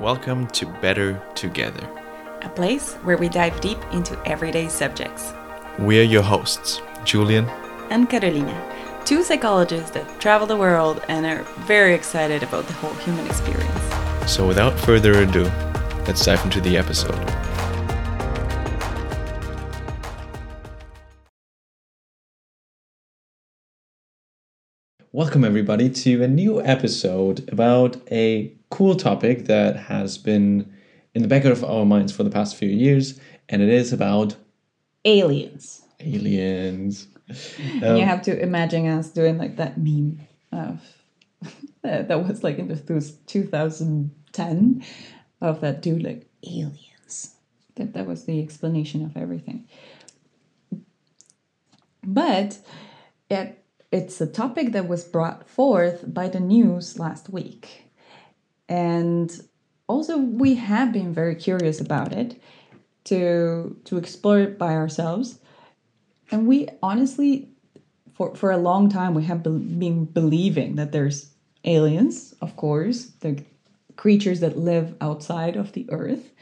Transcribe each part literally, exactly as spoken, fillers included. Welcome to Better Together, a place where we dive deep into everyday subjects. We are your hosts, Julian and Carolina, two psychologists that travel the world and are very excited about the whole human experience. So without further ado, let's dive into the episode. Welcome everybody to a new episode about a cool topic that has been in the back of our minds for the past few years, and it is about aliens. Aliens. Um, you have to imagine us doing like that meme of that, that was like in the two thousand ten of that dude like aliens. That that was the explanation of everything. But it. It's a topic that was brought forth by the news last week. And also we have been very curious about it to, to explore it by ourselves. And we honestly, for, for a long time, we have been believing that there's aliens, of course, the creatures that live outside of the earth.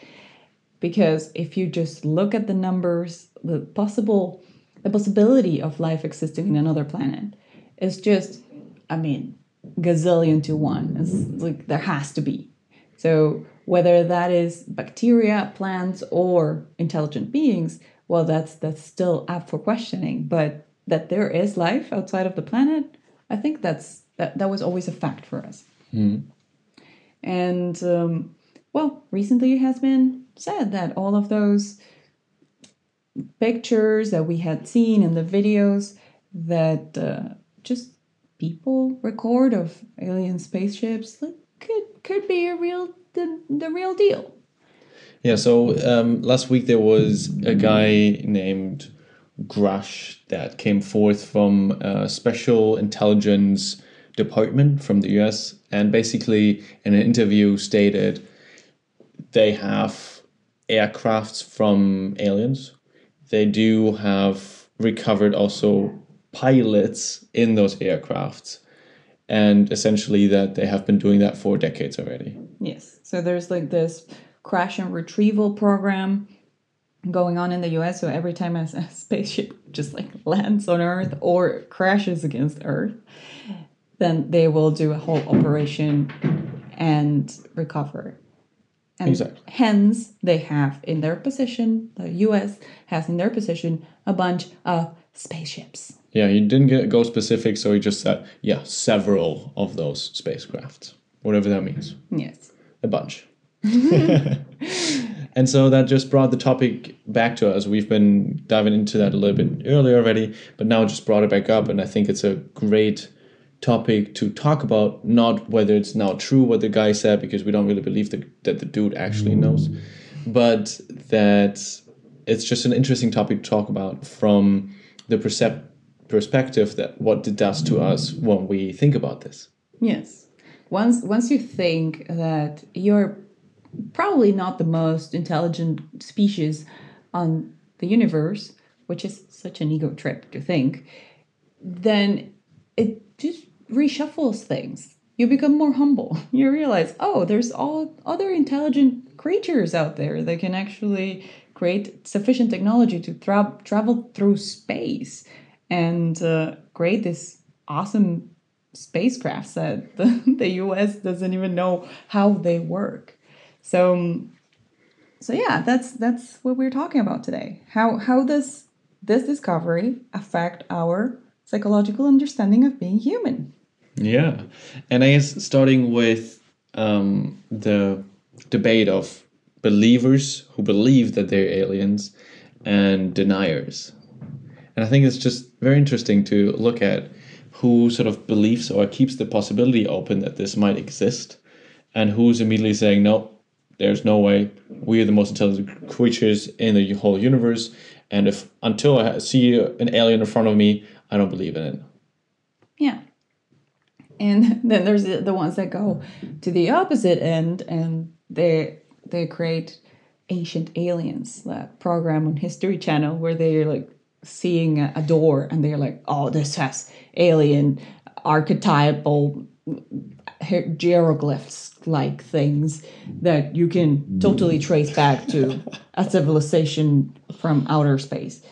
Because if you just look at the numbers, the possible, the possibility of life existing in another planet, it's just, I mean, gazillion to one. It's like there has to be. So whether that is bacteria, plants, or intelligent beings, well, that's that's still up for questioning. But that there is life outside of the planet, I think that's that, that was always a fact for us. Mm. And um, well, recently it has been said that all of those pictures that we had seen in the videos that uh, just people record of alien spaceships like, could could be a real the, the real deal. Yeah, so um, last week there was a guy named Grush that came forth from a special intelligence department from the U S, and basically in an interview stated they have aircrafts from aliens. They do have recovered also pilots in those aircrafts, and essentially that they have been doing that for decades already. Yes. So there's like this crash and retrieval program going on in the U S. So every time a, a spaceship just like lands on Earth or crashes against Earth, then they will do a whole operation and recover. And exactly. Hence, they have in their possession, the U S has in their possession, a bunch of spaceships. Yeah, you didn't get, go specific, so he just said, yeah, several of those spacecraft, whatever that means. Yes. A bunch. And so that just brought the topic back to us. We've been diving into that a little bit earlier already, but now just brought it back up, and I think it's a great topic to talk about, not whether it's now true what the guy said, because we don't really believe the, that the dude actually knows, but that it's just an interesting topic to talk about from the percep- perspective that what it does to us when we think about this. Yes. Once once you think that you're probably not the most intelligent species on the universe, which is such an ego trip to think, then it just reshuffles things. You become more humble. You realize, oh, there's all other intelligent creatures out there that can actually create sufficient technology to tra- travel through space and uh, create this awesome spacecraft that the, the U S doesn't even know how they work. So, so yeah, that's that's what we're talking about today. How how does this discovery affect our psychological understanding of being human? Yeah. And I guess starting with um, the debate of believers who believe that they're aliens and deniers. And I think it's just very interesting to look at who sort of believes or keeps the possibility open that this might exist, and who's immediately saying, no, there's no way. We are the most intelligent creatures in the whole universe. And if until I see an alien in front of me, I don't believe in it. Yeah. And then there's the ones that go to the opposite end, and they they create Ancient Aliens, that program on History Channel where they're like seeing a door and they're like, oh, this has alien archetypal hieroglyphs-like things that you can totally trace back to a civilization from outer space.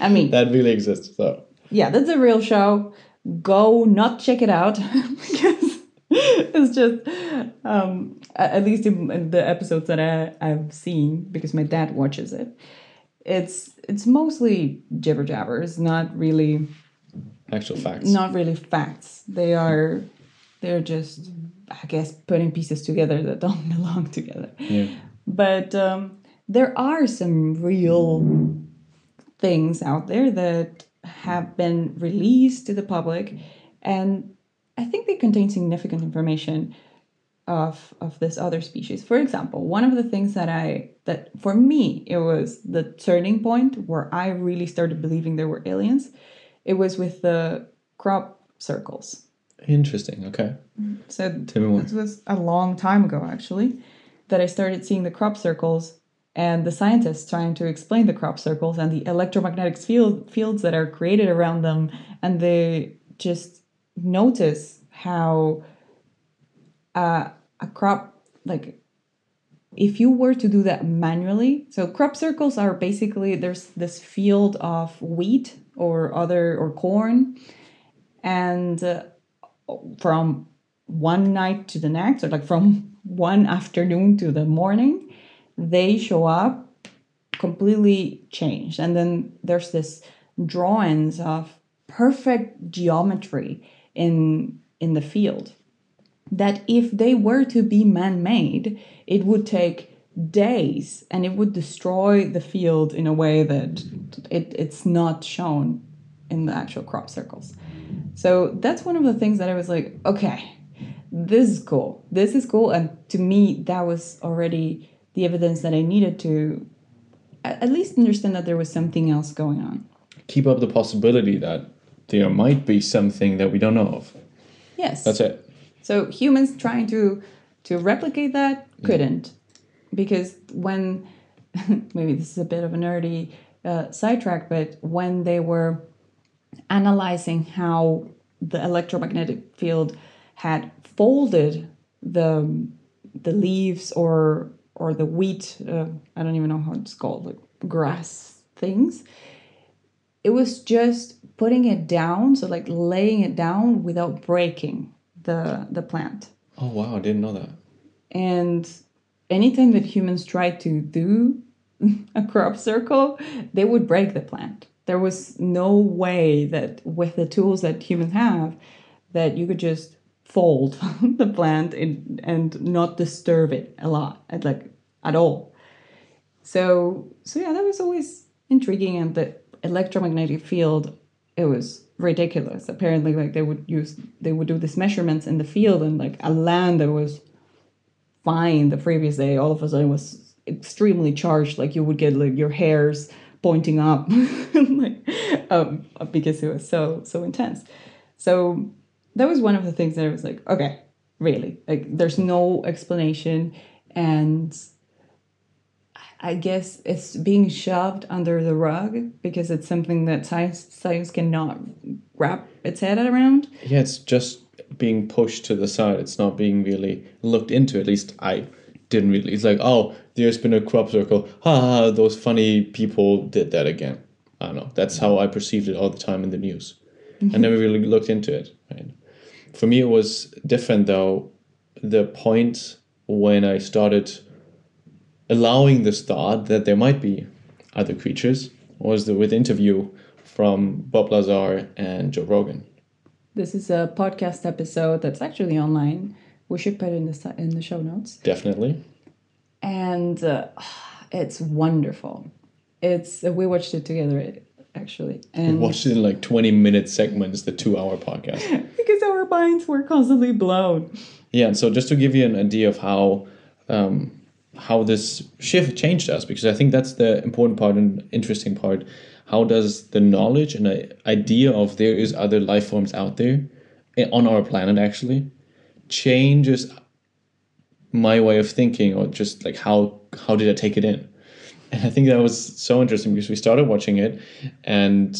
I mean... that really exists, though. Yeah, that's a real show. Go not check it out, because it's just... Um, at least in the episodes that I, I've seen, because my dad watches it, it's it's mostly jibber-jabber. It's not really... actual facts. Not really facts. They are... They're just, I guess, putting pieces together that don't belong together. Yeah. But um, there are some real things out there that have been released to the public. And I think they contain significant information of of this other species. For example, one of the things that I, that for me, it was the turning point where I really started believing there were aliens. It was with the crop circles. Interesting. Okay. So this was a long time ago, actually, that I started seeing the crop circles and the scientists trying to explain the crop circles and the electromagnetic field, fields that are created around them. And they just notice how uh, a crop, like if you were to do that manually. So crop circles are basically there's this field of wheat or other or corn, and uh, from one night to the next, or like from one afternoon to the morning, they show up completely changed. And then there's this drawings of perfect geometry in in the field that if they were to be man-made, it would take days and it would destroy the field in a way that it, it's not shown in the actual crop circles. So that's one of the things that I was like, okay, this is cool. This is cool. And to me, that was already the evidence that I needed to at least understand that there was something else going on. Keep up the possibility that there might be something that we don't know of. Yes. That's it. So humans trying to, to replicate that couldn't. Yeah. Because when, maybe this is a bit of a nerdy uh, sidetrack, but when they were... analyzing how the electromagnetic field had folded the the leaves or or the wheat, uh, I don't even know how it's called, like grass things. It was just putting it down, so like laying it down without breaking the the plant. Oh wow, I didn't know that. And anytime that humans tried to do a crop circle, they would break the plant. There was no way that with the tools that humans have that you could just fold the plant in, and not disturb it a lot, at like at all. So, so yeah, that was always intriguing. And the electromagnetic field, it was ridiculous. Apparently, like they would use, they would do these measurements in the field, and like a land that was fine the previous day, all of a sudden was extremely charged. Like you would get like your hairs pointing up like, um, because it was so, so intense. So that was one of the things that I was like, okay, really, like there's no explanation. And I guess it's being shoved under the rug because it's something that science, science cannot wrap its head around. Yeah, it's just being pushed to the side. It's not being really looked into, at least I didn't really. It's like, oh, there's been a crop circle. Ha, ah, those funny people did that again. I don't know. That's how I perceived it all the time in the news. I never really looked into it. Right? For me, it was different, though. The point when I started allowing this thought that there might be other creatures was the, with interview from Bob Lazar and Joe Rogan. This is a podcast episode that's actually online. We should put it in the, in the show notes. Definitely. And uh, it's wonderful. It's uh, we watched it together, actually. And we watched it in like twenty-minute segments, the two-hour podcast. Because our minds were constantly blown. Yeah, and so just to give you an idea of how um, how this shift changed us, because I think that's the important part and interesting part. How does the knowledge and the idea of there is other life forms out there, on our planet actually, changes my way of thinking, or just like how how did I take it in? And I think that was so interesting because we started watching it, and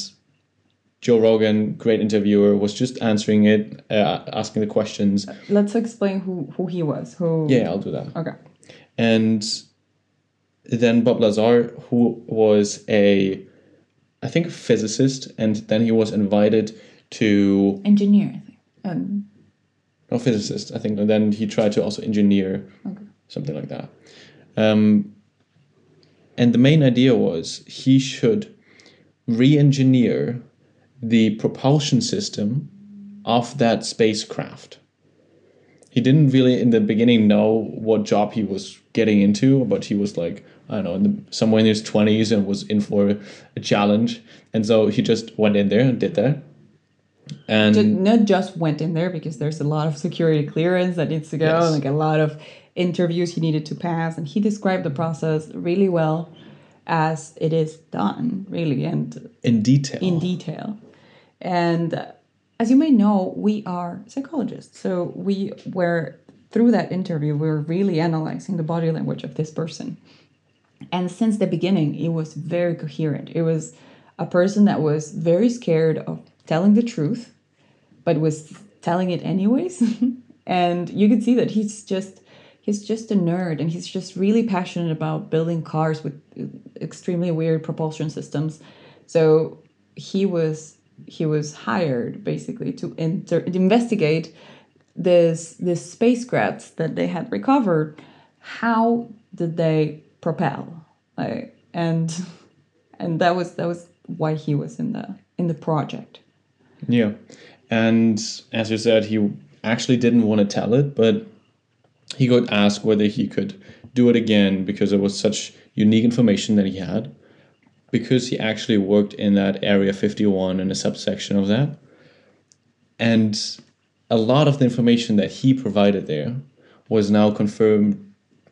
Joe Rogan, great interviewer, was just answering it, uh, asking the questions. Let's explain who, who he was. Who? Yeah, I'll do that. Okay. And then Bob Lazar, who was a, I think, a physicist, and then he was invited to... Engineer, I think. Um... No, physicist, I think. And then he tried to also engineer, okay. something like that. Um, and the main idea was he should re-engineer the propulsion system of that spacecraft. He didn't really, in the beginning, know what job he was getting into, but he was like, I don't know, in the, somewhere in his twenties and was in for a challenge. And so he just went in there and did that. And just, not just went in there, because there's a lot of security clearance that needs to go, yes. like a lot of interviews he needed to pass. And he described the process really well as it is done, really. And in detail. In detail. And as you may know, we are psychologists. So we were, through that interview, we were really analyzing the body language of this person. And since the beginning, it was very coherent. It was a person that was very scared of telling the truth, but was telling it anyways. And you could see that he's just he's just a nerd, and he's just really passionate about building cars with extremely weird propulsion systems. So he was he was hired basically to inter- investigate this this spacecraft that they had recovered. How did they propel? Like, and and that was that was why he was in the in the project. Yeah. And as you said, he actually didn't want to tell it, but he got asked whether he could do it again because it was such unique information that he had, because he actually worked in that Area fifty-one in a subsection of that. And a lot of the information that he provided there was now confirmed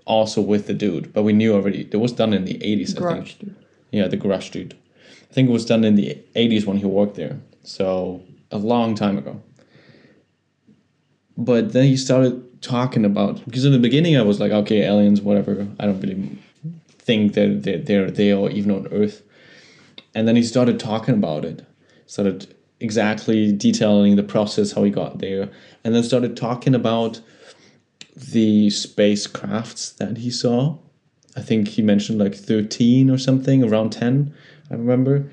also with the dude, but we knew already. It was done in the eighties, Grush I think. Dude. Yeah, the Grush dude. I think it was done in the eighties when he worked there. So a long time ago. But then he started talking about, because in the beginning I was like, okay, aliens, whatever. I don't really think that they're, they're there or even on Earth. And then he started talking about it, started exactly detailing the process, how he got there, and then started talking about the spacecrafts that he saw. I think he mentioned like thirteen or something, around ten, I remember.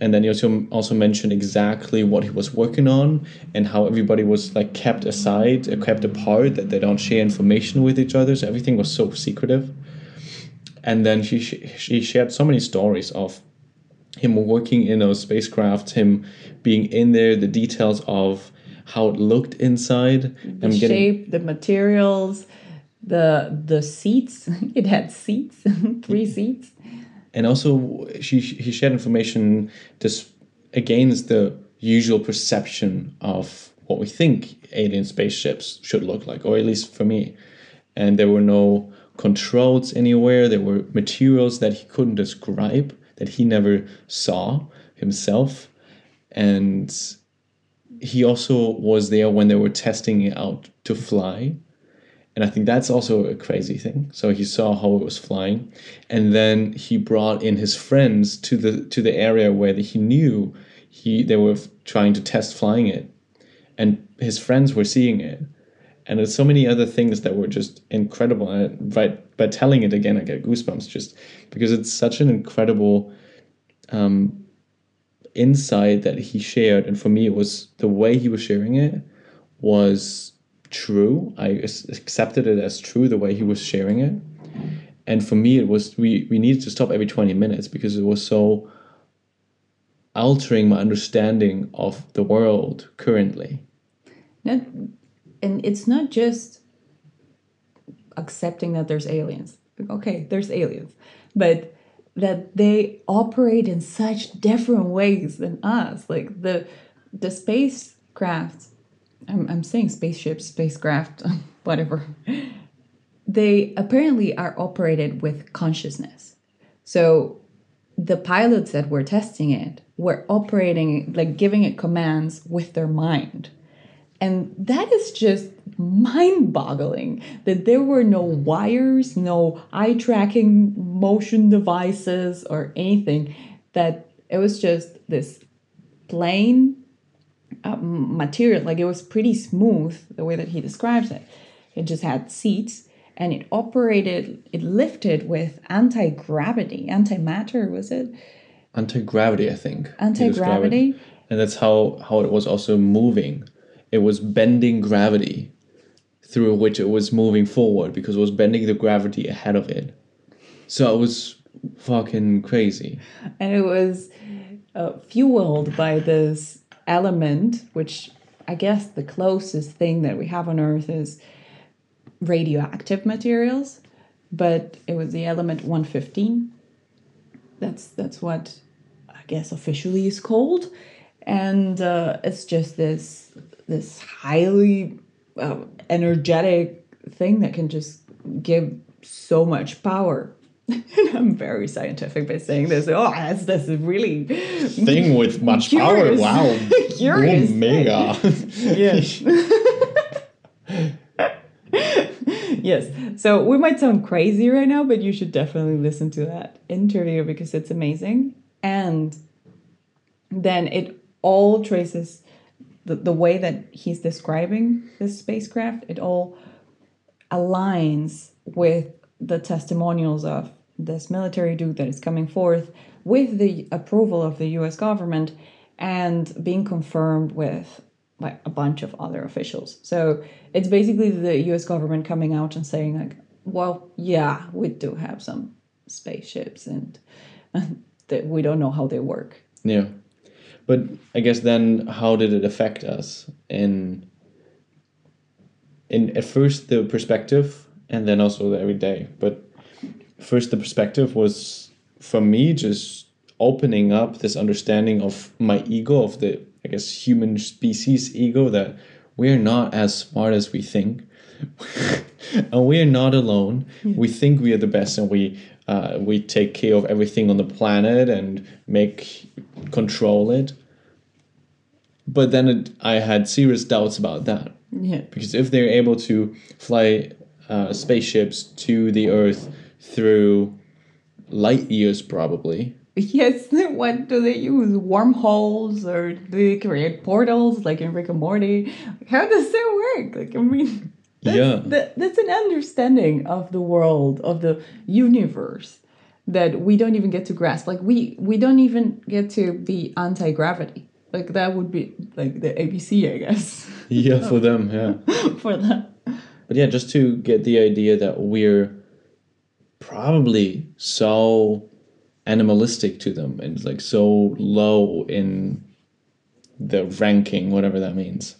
And then he also, also mentioned exactly what he was working on and how everybody was like kept aside, kept apart, that they don't share information with each other. So everything was so secretive. And then she she shared so many stories of him working in those spacecraft, him being in there, the details of how it looked inside. The I'm shape, getting... the materials, the the seats. It had seats, three seats. And also, she he shared information just against the usual perception of what we think alien spaceships should look like, or at least for me. And there were no controls anywhere. There were materials that he couldn't describe, that he never saw himself. And he also was there when they were testing it out to fly. And I think that's also a crazy thing. So he saw how it was flying, and then he brought in his friends to the to the area where the, he knew he they were trying to test flying it, and his friends were seeing it. And there's so many other things that were just incredible. And right by telling it again, I get goosebumps just because it's such an incredible um, insight that he shared. And for me, it was the way he was sharing it was true. I accepted it as true, the way he was sharing it. And for me, it was we we needed to stop every twenty minutes because it was so altering my understanding of the world currently. Not, and it's not just accepting that there's aliens. Okay, there's aliens, but that they operate in such different ways than us. Like the the spacecraft. I'm I'm saying spaceships, spacecraft, whatever. They apparently are operated with consciousness. So the pilots that were testing it were operating, like giving it commands with their mind. And that is just mind-boggling, that there were no wires, no eye-tracking motion devices or anything, that it was just this plain uh, material. Like, it was pretty smooth, the way that he describes it. It just had seats, and it operated, it lifted with anti-gravity, antimatter, was it? Anti-gravity, I think. Anti-gravity. And that's how, how it was also moving. It was bending gravity through which it was moving forward, because it was bending the gravity ahead of it. So it was fucking crazy. And it was uh, fueled by this element, which I guess the closest thing that we have on Earth is radioactive materials, but it was the element one fifteen. That's, that's what I guess officially is called. And uh, it's just this this highly uh, energetic thing that can just give so much power. And I'm very scientific by saying this. Oh, that's this really thing with much curious. Power. Wow. Curious. Mega. Yes. Yes. So we might sound crazy right now, but you should definitely listen to that interview because it's amazing. And then it all traces the, the way that he's describing this spacecraft. It all aligns with the testimonials of this military dude that is coming forth with the approval of the U S government and being confirmed with like a bunch of other officials. So it's basically the U S government coming out and saying like, well, yeah, we do have some spaceships and, and that we don't know how they work. Yeah. But I guess then how did it affect us in, in at first the perspective and then also the everyday. But first, the perspective was, for me, just opening up this understanding of my ego, of the, I guess, human species ego, that we're not as smart as we think. And we're not alone. Yeah. We think we are the best, and we uh, we take care of everything on the planet and make control it. But then it, I had serious doubts about that. Yeah. Because if they're able to fly Uh, spaceships to the Earth through light years, probably. Yes, what do they use? Wormholes, or do they create portals like in Rick and Morty? How does that work? Like, I mean, that's, yeah. that, that's an understanding of the world, of the universe, that we don't even get to grasp. Like, we, we don't even get to be anti-gravity. Like, that would be like the A B C, I guess. Yeah, so, for them, yeah. For them. But yeah, just to get the idea that we're probably so animalistic to them and like so low in the ranking, whatever that means,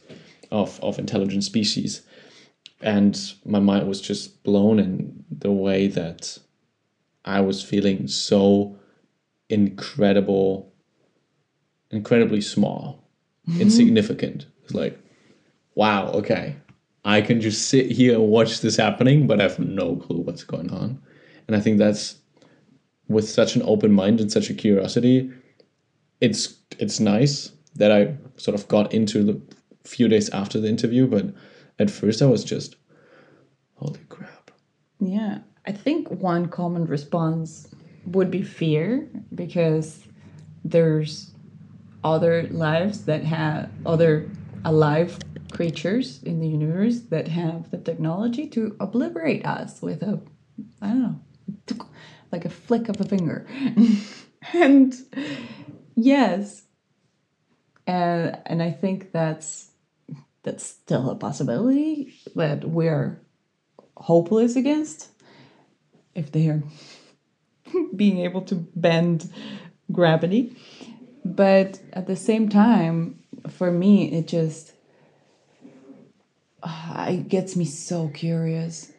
of, of intelligent species. And my mind was just blown in the way that I was feeling so incredible, incredibly small, insignificant. It's like, wow, okay. I can just sit here and watch this happening, but I have no clue what's going on. And I think that's, with such an open mind and such a curiosity, it's it's nice that I sort of got into the few days after the interview. But at first I was just, holy crap. Yeah, I think one common response would be fear, because there's other lives that have other alive creatures in the universe that have the technology to obliterate us with a, I don't know, like a flick of a finger. And yes, uh, and I think that's that's still a possibility that we're hopeless against if they're being able to bend gravity. But at the same time, for me, it just Uh, it gets me so curious.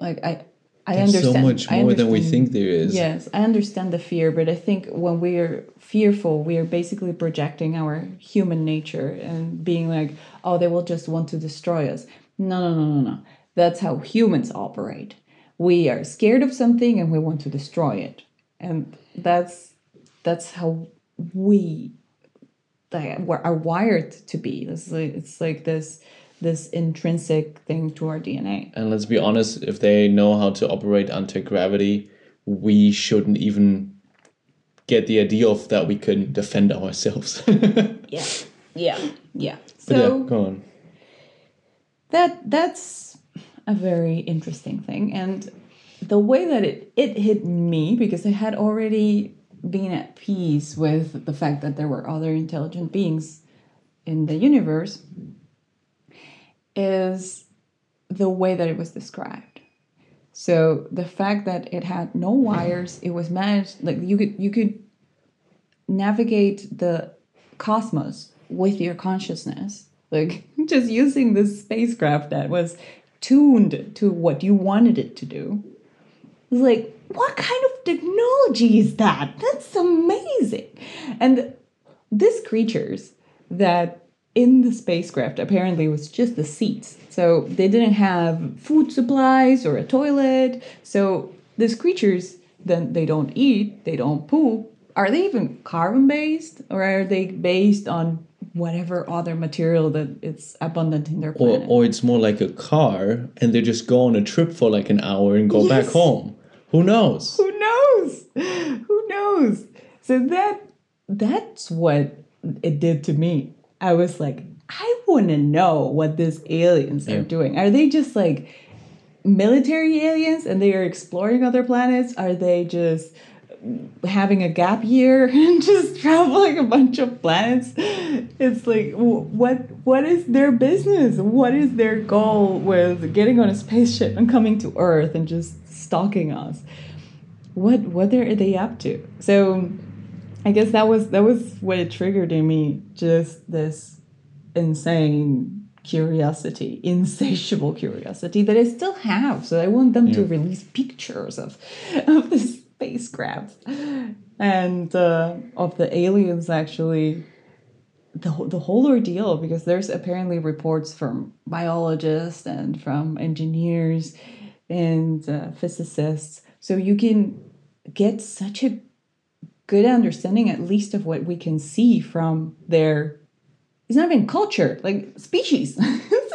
Like, I, I There's understand. There's so much more than we think there is. Yes, I understand the fear, but I think when we are fearful, we are basically projecting our human nature and being like, oh, they will just want to destroy us. No, no, no, no, no. That's how humans operate. We are scared of something and we want to destroy it. And that's that's how we are wired to be. It's like, it's like this... this intrinsic thing to our D N A. And let's be honest, if they know how to operate anti-gravity, we shouldn't even get the ideal that we couldn't defend ourselves. yeah, yeah, yeah. So yeah, go on. That that's a very interesting thing, and the way that it it hit me, because I had already been at peace with the fact that there were other intelligent beings in the universe, is the way that it was described. So the fact that it had no wires, it was managed, like you could you could navigate the cosmos with your consciousness, like just using this spacecraft that was tuned to what you wanted it to do. It was like, what kind of technology is that? That's amazing. And these creatures that in the spacecraft apparently was just the seats. So they didn't have food supplies or a toilet. So these creatures, then they don't eat, they don't poop. Are they even carbon-based, or are they based on whatever other material that it's abundant in their planet? Or, or it's more like a car, and they just go on a trip for like an hour and go yes. back home. Who knows? Who knows? Who knows? So that that's what it did to me. I was like, I want to know what these aliens yeah. are doing. Are they just like military aliens and they are exploring other planets? Are they just having a gap year and just traveling a bunch of planets? It's like, what what is their business? What is their goal with getting on a spaceship and coming to Earth and just stalking us? What what are they up to? So I guess that was that was what it triggered in me, just this insane curiosity, insatiable curiosity that I still have. So I want them yeah. to release pictures of of this spacecraft and uh, of the aliens, actually, the the whole ordeal, because there's apparently reports from biologists and from engineers and uh, physicists. So you can get such a good understanding, at least, of what we can see from their, it's not even culture, like species. It's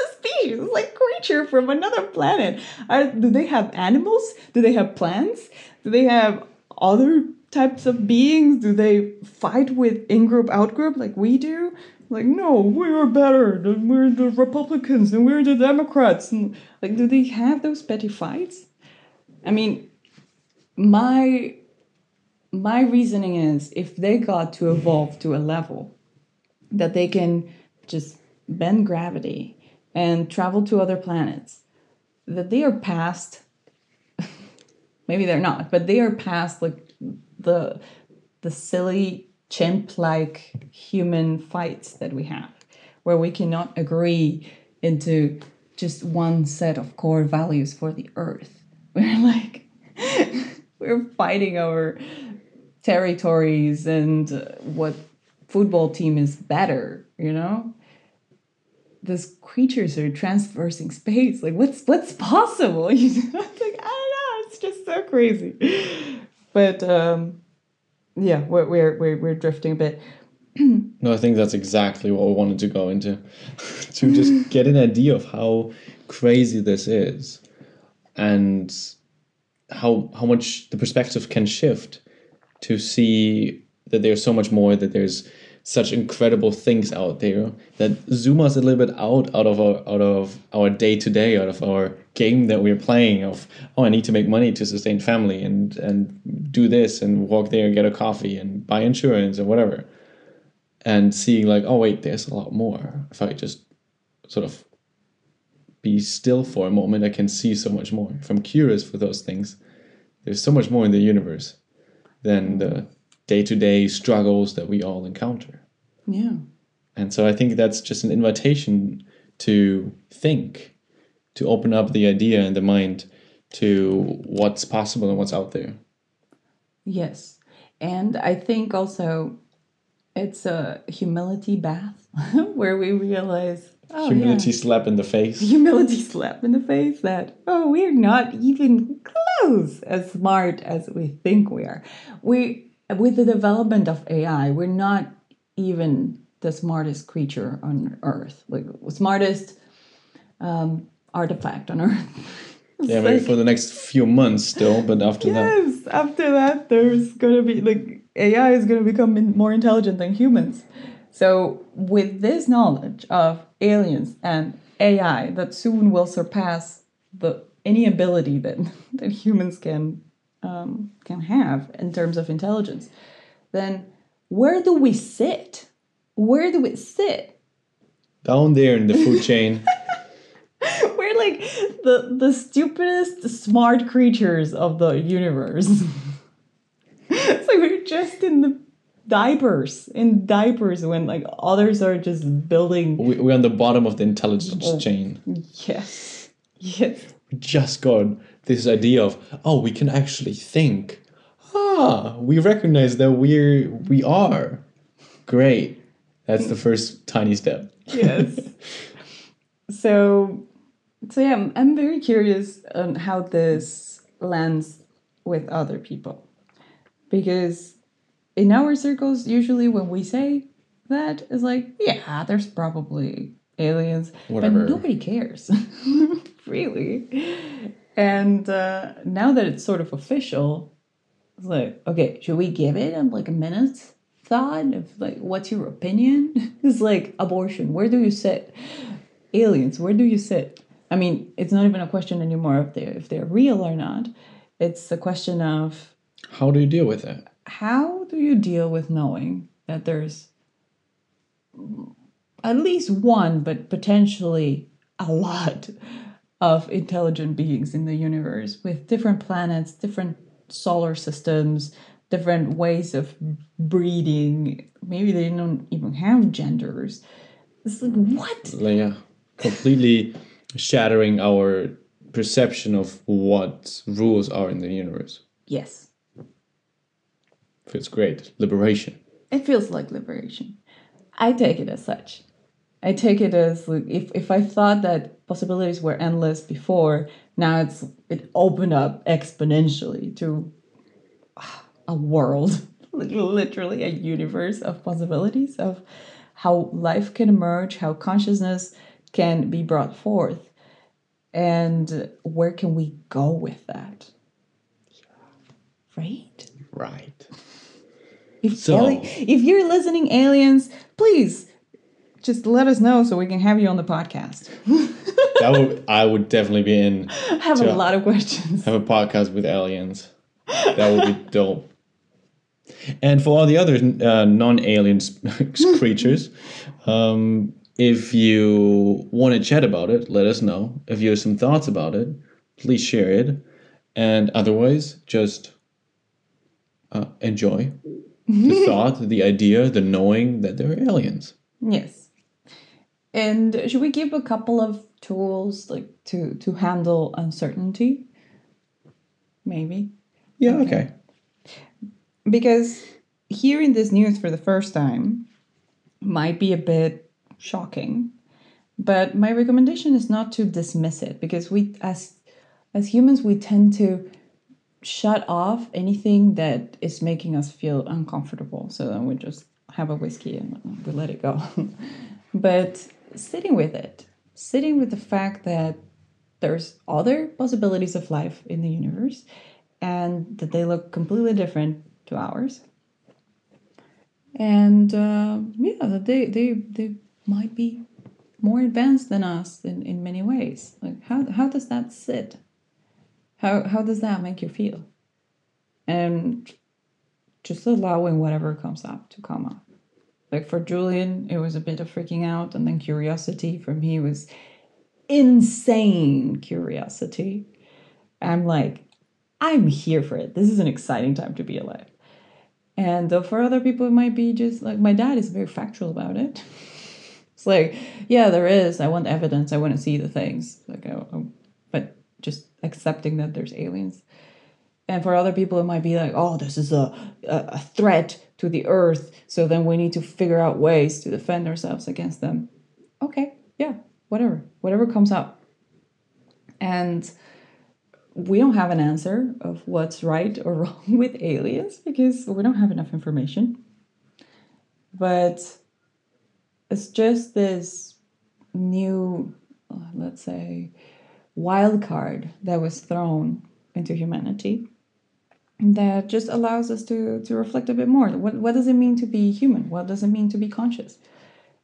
like creature from another planet. Are, do they have animals? Do they have plants? Do they have other types of beings? Do they fight with in-group, out-group like we do? Like, no, we are better. We're the Republicans and we're the Democrats. And, like, do they have those petty fights? I mean, my my reasoning is, if they got to evolve to a level that they can just bend gravity and travel to other planets, that they are past, maybe they're not, but they are past like the the silly chimp-like human fights that we have, where we cannot agree into just one set of core values for the Earth. We're like, we're fighting over territories and what football team is better, you know? These creatures are traversing space. Like, what's what's possible? You know, it's like, I don't know. It's just so crazy. But um, yeah, we're we're we're drifting a bit. No, I think that's exactly what we wanted to go into, to just get an idea of how crazy this is, and how how much the perspective can shift to see that there's so much more, that there's such incredible things out there that zoom us a little bit out out of our out of our day to day, out of our game that we're playing of, oh, I need to make money to sustain family and and do this and walk there and get a coffee and buy insurance or whatever, and seeing like, oh wait, there's a lot more. If I just sort of be still for a moment, I can see so much more. If I'm curious for those things, there's so much more in the universe than the day-to-day struggles that we all encounter. Yeah. And so I think that's just an invitation to think, to open up the idea and the mind to what's possible and what's out there. Yes. And I think also it's a humility bath where we realize... Oh, humility yeah. slap in the face. Humility slap in the face that, oh, we're not even close as smart as we think we are. We... With the development of A I, we're not even the smartest creature on Earth, like smartest um, artifact on Earth. Yeah, maybe like, for the next few months still, but after yes, that. Yes, after that, there's going to be like A I is going to become in, more intelligent than humans. So with this knowledge of aliens and A I that soon will surpass the any ability that, that humans can um, can have in terms of intelligence, then where do we sit? Where do we sit? Down there in the food chain. We're like the, the stupidest smart creatures of the universe. It's like we're just in the diapers, in diapers when like others are just building. We, we're on the bottom of the intelligence oh, chain. Yes. Yes. We just got this idea of, oh, we can actually think. Ah, we recognize that we're, we are. Great. That's the first tiny step. Yes. So, so yeah, I'm, I'm very curious on how this lands with other people. Because in our circles, usually when we say that, it's like, yeah, there's probably aliens. Whatever. But nobody cares. Really. And uh, now that it's sort of official, it's like, okay, should we give it like a minute thought of like, what's your opinion? It's like abortion. Where do you sit? Aliens, where do you sit? I mean, it's not even a question anymore if they're, if they're real or not. It's a question of... How do you deal with it? How do you deal with knowing that there's at least one, but potentially a lot of intelligent beings in the universe with different planets, different solar systems, different ways of breeding? Maybe they don't even have genders. It's like, what? Like, yeah, completely shattering our perception of what rules are in the universe. Yes. Feels great. Liberation. It feels like liberation. I take it as such. I take it as like, if, if I thought that possibilities were endless before, now it's it opened up exponentially to a world, literally a universe of possibilities of how life can emerge, how consciousness can be brought forth, and where can we go with that? Right? Right. If, so, Ali- if you're listening, aliens, please just let us know so we can have you on the podcast. That would, I would definitely be in. I have a lot of questions. Have a podcast with aliens. That would be dope. And for all the other uh, non-alien creatures, um, if you want to chat about it, let us know. If you have some thoughts about it, please share it. And otherwise, just uh, enjoy the thought, the idea, the knowing that there are aliens. Yes. And should we give a couple of tools like to, to handle uncertainty? Maybe. Yeah, okay. okay. Because hearing this news for the first time might be a bit shocking, but my recommendation is not to dismiss it, because we, as as humans, we tend to shut off anything that is making us feel uncomfortable. So then we just have a whiskey and we let it go. But sitting with it, sitting with the fact that there's other possibilities of life in the universe, and that they look completely different to ours. And uh, yeah, that they, they they might be more advanced than us in, in many ways. Like how how does that sit? How how does that make you feel? And just allowing whatever comes up to come up. Like for Julian, it was a bit of freaking out, and then curiosity. For me, it was insane curiosity. I'm like, I'm here for it. This is an exciting time to be alive. And though for other people, it might be just like, my dad is very factual about it. It's like, yeah, there is. I want evidence. I want to see the things. Like, I, I, but just accepting that there's aliens. And for other people, it might be like, oh, this is a, a, a threat to the earth. So then we need to figure out ways to defend ourselves against them. Okay, yeah, whatever. Whatever comes up. And we don't have an answer of what's right or wrong with aliens because we don't have enough information. But it's just this new, let's say, wild card that was thrown into humanity that just allows us to, to reflect a bit more. What, what does it mean to be human? What does it mean to be conscious?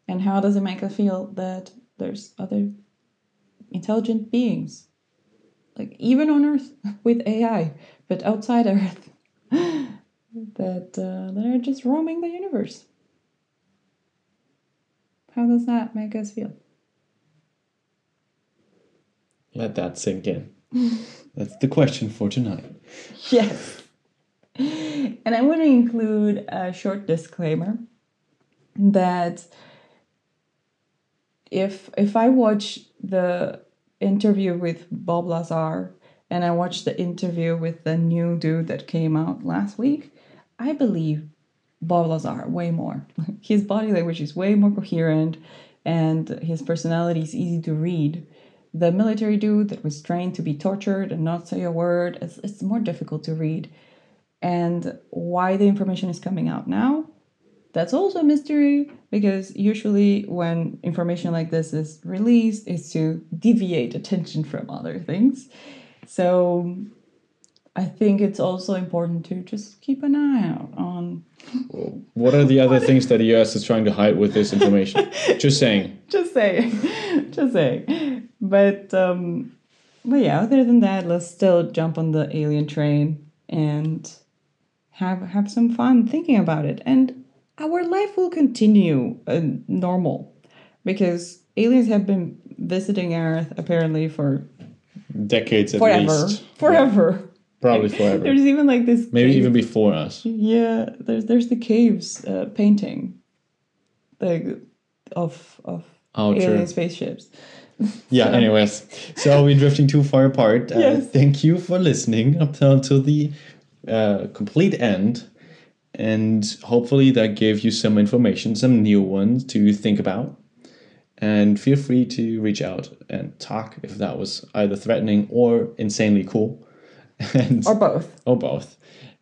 And how does it make us feel that there's other intelligent beings? Like, even on Earth with A I, but outside Earth, that, uh, that are just roaming the universe. How does that make us feel? Let that sink in. That's the question for tonight. Yes. And I want to include a short disclaimer that if if I watch the interview with Bob Lazar and I watch the interview with the new dude that came out last week, I believe Bob Lazar way more. His body language is way more coherent and his personality is easy to read. The military dude that was trained to be tortured and not say a word, it's, it's more difficult to read. And why the information is coming out now, that's also a mystery, because usually when information like this is released, it's to deviate attention from other things. So I think it's also important to just keep an eye out on... What are the other things that the U S is trying to hide with this information? Just saying. Just saying. Just saying. But, um, but yeah, other than that, let's still jump on the alien train and have have some fun thinking about it. And our life will continue uh, normal, because aliens have been visiting Earth apparently for... Decades at least. Forever. Forever. Probably forever. There's even like this... Maybe cave. Even before us. Yeah, there's there's the caves uh, painting, like of of oh, alien true. spaceships. Yeah. So. Anyways, so we're drifting too far apart. Uh, yes. Thank you for listening up until the uh, complete end, and hopefully that gave you some information, some new ones to think about. And feel free to reach out and talk if that was either threatening or insanely cool. And, or both. Or both.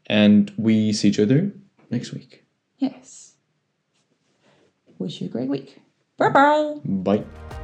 And we see each other next week. Yes. Wish you a great week. Bye-bye. Bye.